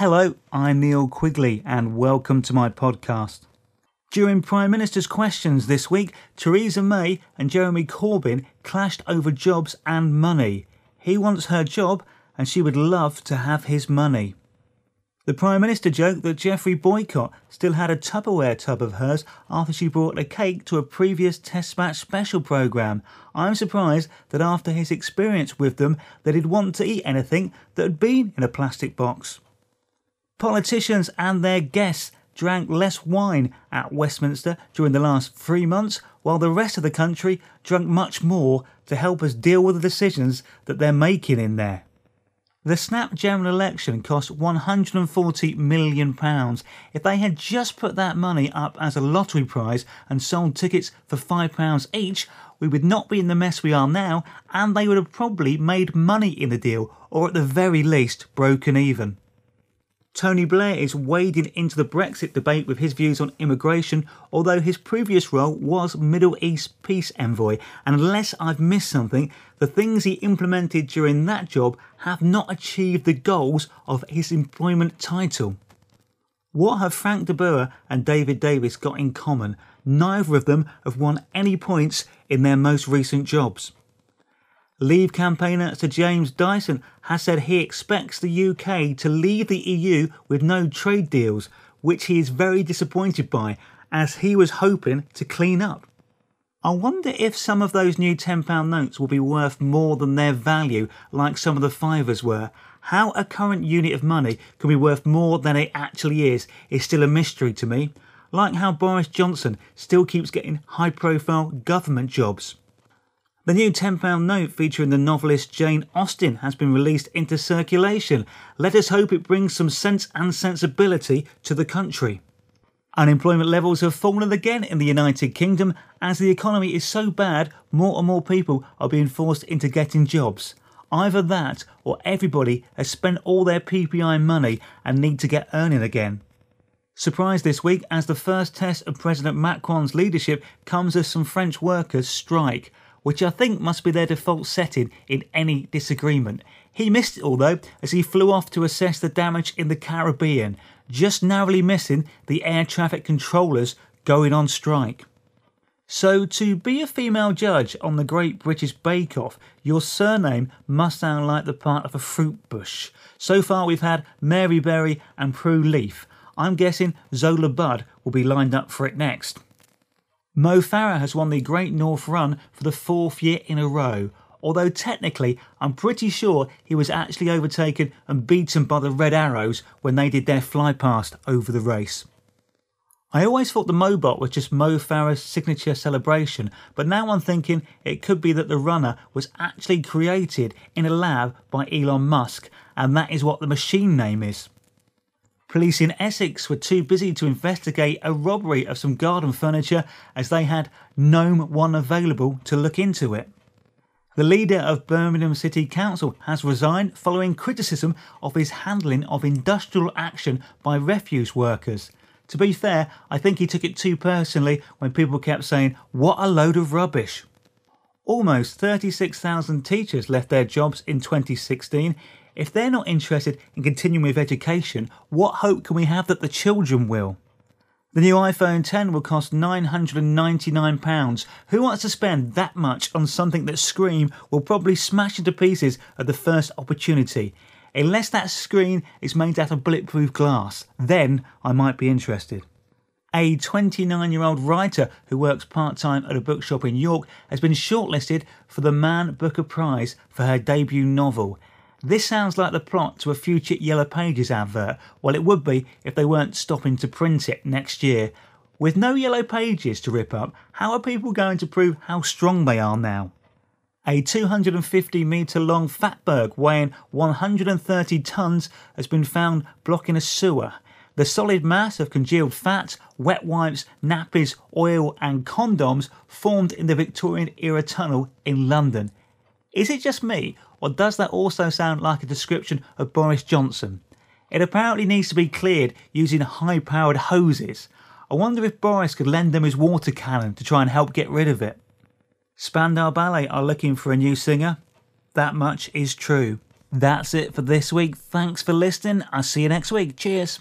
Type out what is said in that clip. Hello, I'm Neil Quigley and welcome to my podcast. During Prime Minister's Questions this week, Theresa May and Jeremy Corbyn clashed over jobs and money. He wants her job and she would love to have his money. The Prime Minister joked that Geoffrey Boycott still had a Tupperware tub of hers after she brought a cake to a previous Test Match Special programme. I'm surprised that after his experience with them that he'd want to eat anything that had been in a plastic box. Politicians and their guests drank less wine at Westminster during the last 3 months, while the rest of the country drank much more to help us deal with the decisions that they're making in there. The snap general election cost £140 million. If they had just put that money up as a lottery prize and sold tickets for £5 each, we would not be in the mess we are now, and they would have probably made money in the deal, or at the very least broken even. Tony Blair is wading into the Brexit debate with his views on immigration, although his previous role was Middle East peace envoy. And unless I've missed something, the things he implemented during that job have not achieved the goals of his employment title. What have Frank DeBoer and David Davis got in common? Neither of them have won any points in their most recent jobs. Leave campaigner Sir James Dyson has said he expects the UK to leave the EU with no trade deals, which he is very disappointed by, as he was hoping to clean up. I wonder if some of those new £10 notes will be worth more than their value, like some of the fivers were. How a current unit of money can be worth more than it actually is still a mystery to me, like how Boris Johnson still keeps getting high-profile government jobs. The new £10 note featuring the novelist Jane Austen has been released into circulation. Let us hope it brings some sense and sensibility to the country. Unemployment levels have fallen again in the United Kingdom as the economy is so bad more and more people are being forced into getting jobs. Either that or everybody has spent all their PPI money and need to get earning again. Surprise this week as the first test of President Macron's leadership comes as some French workers strike, which I think must be their default setting in any disagreement. He missed it all though, as he flew off to assess the damage in the Caribbean, just narrowly missing the air traffic controllers going on strike. So to be a female judge on the Great British Bake Off, your surname must sound like the part of a fruit bush. So far we've had Mary Berry and Prue Leith. I'm guessing Zola Budd will be lined up for it next. Mo Farah has won the Great North Run for the 4th year in a row, although technically I'm pretty sure he was actually overtaken and beaten by the Red Arrows when they did their fly past over the race. I always thought the MoBot was just Mo Farah's signature celebration, but now I'm thinking it could be that the runner was actually created in a lab by Elon Musk, and that is what the machine name is. Police in Essex were too busy to investigate a robbery of some garden furniture as they had no one available to look into it. The leader of Birmingham City Council has resigned following criticism of his handling of industrial action by refuse workers. To be fair, I think he took it too personally when people kept saying, "What a load of rubbish." Almost 36,000 teachers left their jobs in 2016. If they're not interested in continuing with education, what hope can we have that the children will? The new iPhone X will cost £999. Who wants to spend that much on something that screen will probably smash into pieces at the first opportunity? Unless that screen is made out of bulletproof glass, then I might be interested. A 29-year-old writer who works part-time at a bookshop in York has been shortlisted for the Man Booker Prize for her debut novel. This sounds like the plot to a future Yellow Pages advert. Well, it would be if they weren't stopping to print it next year. With no Yellow Pages to rip up, how are people going to prove how strong they are now? A 250-metre long fatberg weighing 130 tonnes has been found blocking a sewer. The solid mass of congealed fat, wet wipes, nappies, oil and condoms formed in the Victorian-era tunnel in London. Is it just me? Or does that also sound like a description of Boris Johnson? It apparently needs to be cleared using high-powered hoses. I wonder if Boris could lend them his water cannon to try and help get rid of it. Spandau Ballet are looking for a new singer. That much is true. That's it for this week. Thanks for listening. I'll see you next week. Cheers.